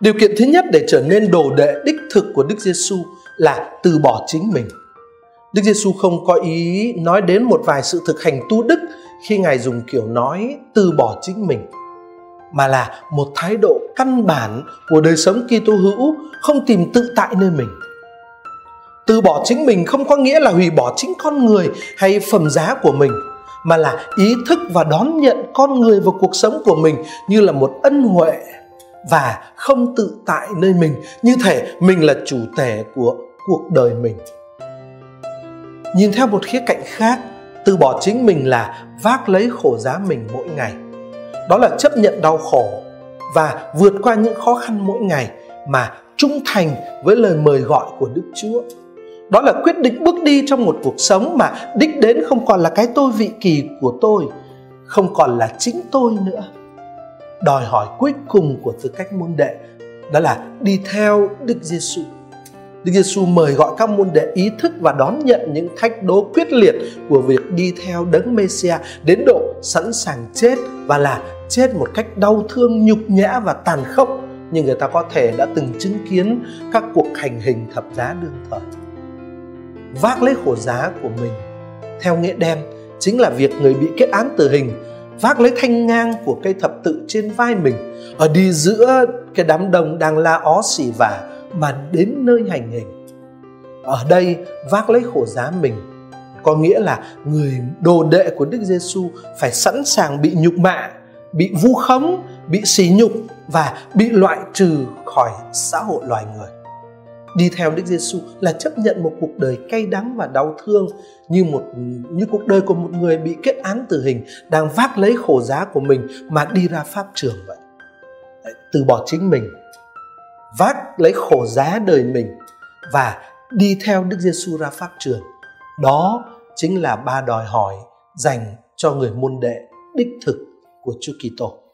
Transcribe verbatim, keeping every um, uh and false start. Điều kiện thứ nhất để trở nên đồ đệ đích thực của Đức Giê-xu là từ bỏ chính mình. Đức Giê-xu không có ý nói đến một vài sự thực hành tu đức khi Ngài dùng kiểu nói từ bỏ chính mình, mà là một thái độ căn bản của đời sống Kitô hữu, không tìm tự tại nơi mình. Từ bỏ chính mình không có nghĩa là hủy bỏ chính con người hay phẩm giá của mình, mà là ý thức và đón nhận con người và cuộc sống của mình như là một ân huệ và không tự tại nơi mình, như thể mình là chủ thể của cuộc đời mình. Nhìn theo một khía cạnh khác, từ bỏ chính mình là vác lấy khổ giá mình mỗi ngày. Đó là chấp nhận đau khổ và vượt qua những khó khăn mỗi ngày mà trung thành với lời mời gọi của Đức Chúa. Đó là quyết định bước đi trong một cuộc sống mà đích đến không còn là cái tôi vị kỳ của tôi, không còn là chính tôi nữa. Đòi hỏi cuối cùng của tư cách môn đệ đó là đi theo Đức Giê-xu. Đức Giê-xu mời gọi các môn đệ ý thức và đón nhận những thách đố quyết liệt của việc đi theo Đấng Mê-xia đến độ sẵn sàng chết, và là chết một cách đau thương, nhục nhã và tàn khốc như người ta có thể đã từng chứng kiến các cuộc hành hình thập giá đương thời. Vác lấy khổ giá của mình theo nghĩa đen chính là việc người bị kết án tử hình vác lấy thanh ngang của cây thập tự trên vai mình, ở đi giữa cái đám đông đang la ó xỉ vả mà đến nơi hành hình. Ở đây vác lấy khổ giá mình có nghĩa là người đồ đệ của Đức Giê-xu phải sẵn sàng bị nhục mạ, bị vu khống, bị sỉ nhục và bị loại trừ khỏi xã hội loài người. Đi theo Đức Giê-xu là chấp nhận một cuộc đời cay đắng và đau thương như một như cuộc đời của một người bị kết án tử hình đang vác lấy khổ giá của mình mà đi ra pháp trường vậy. Từ bỏ chính mình, vác lấy khổ giá đời mình và đi theo Đức Giê-xu ra pháp trường. Đó chính là ba đòi hỏi dành cho người môn đệ đích thực của Chúa Kitô.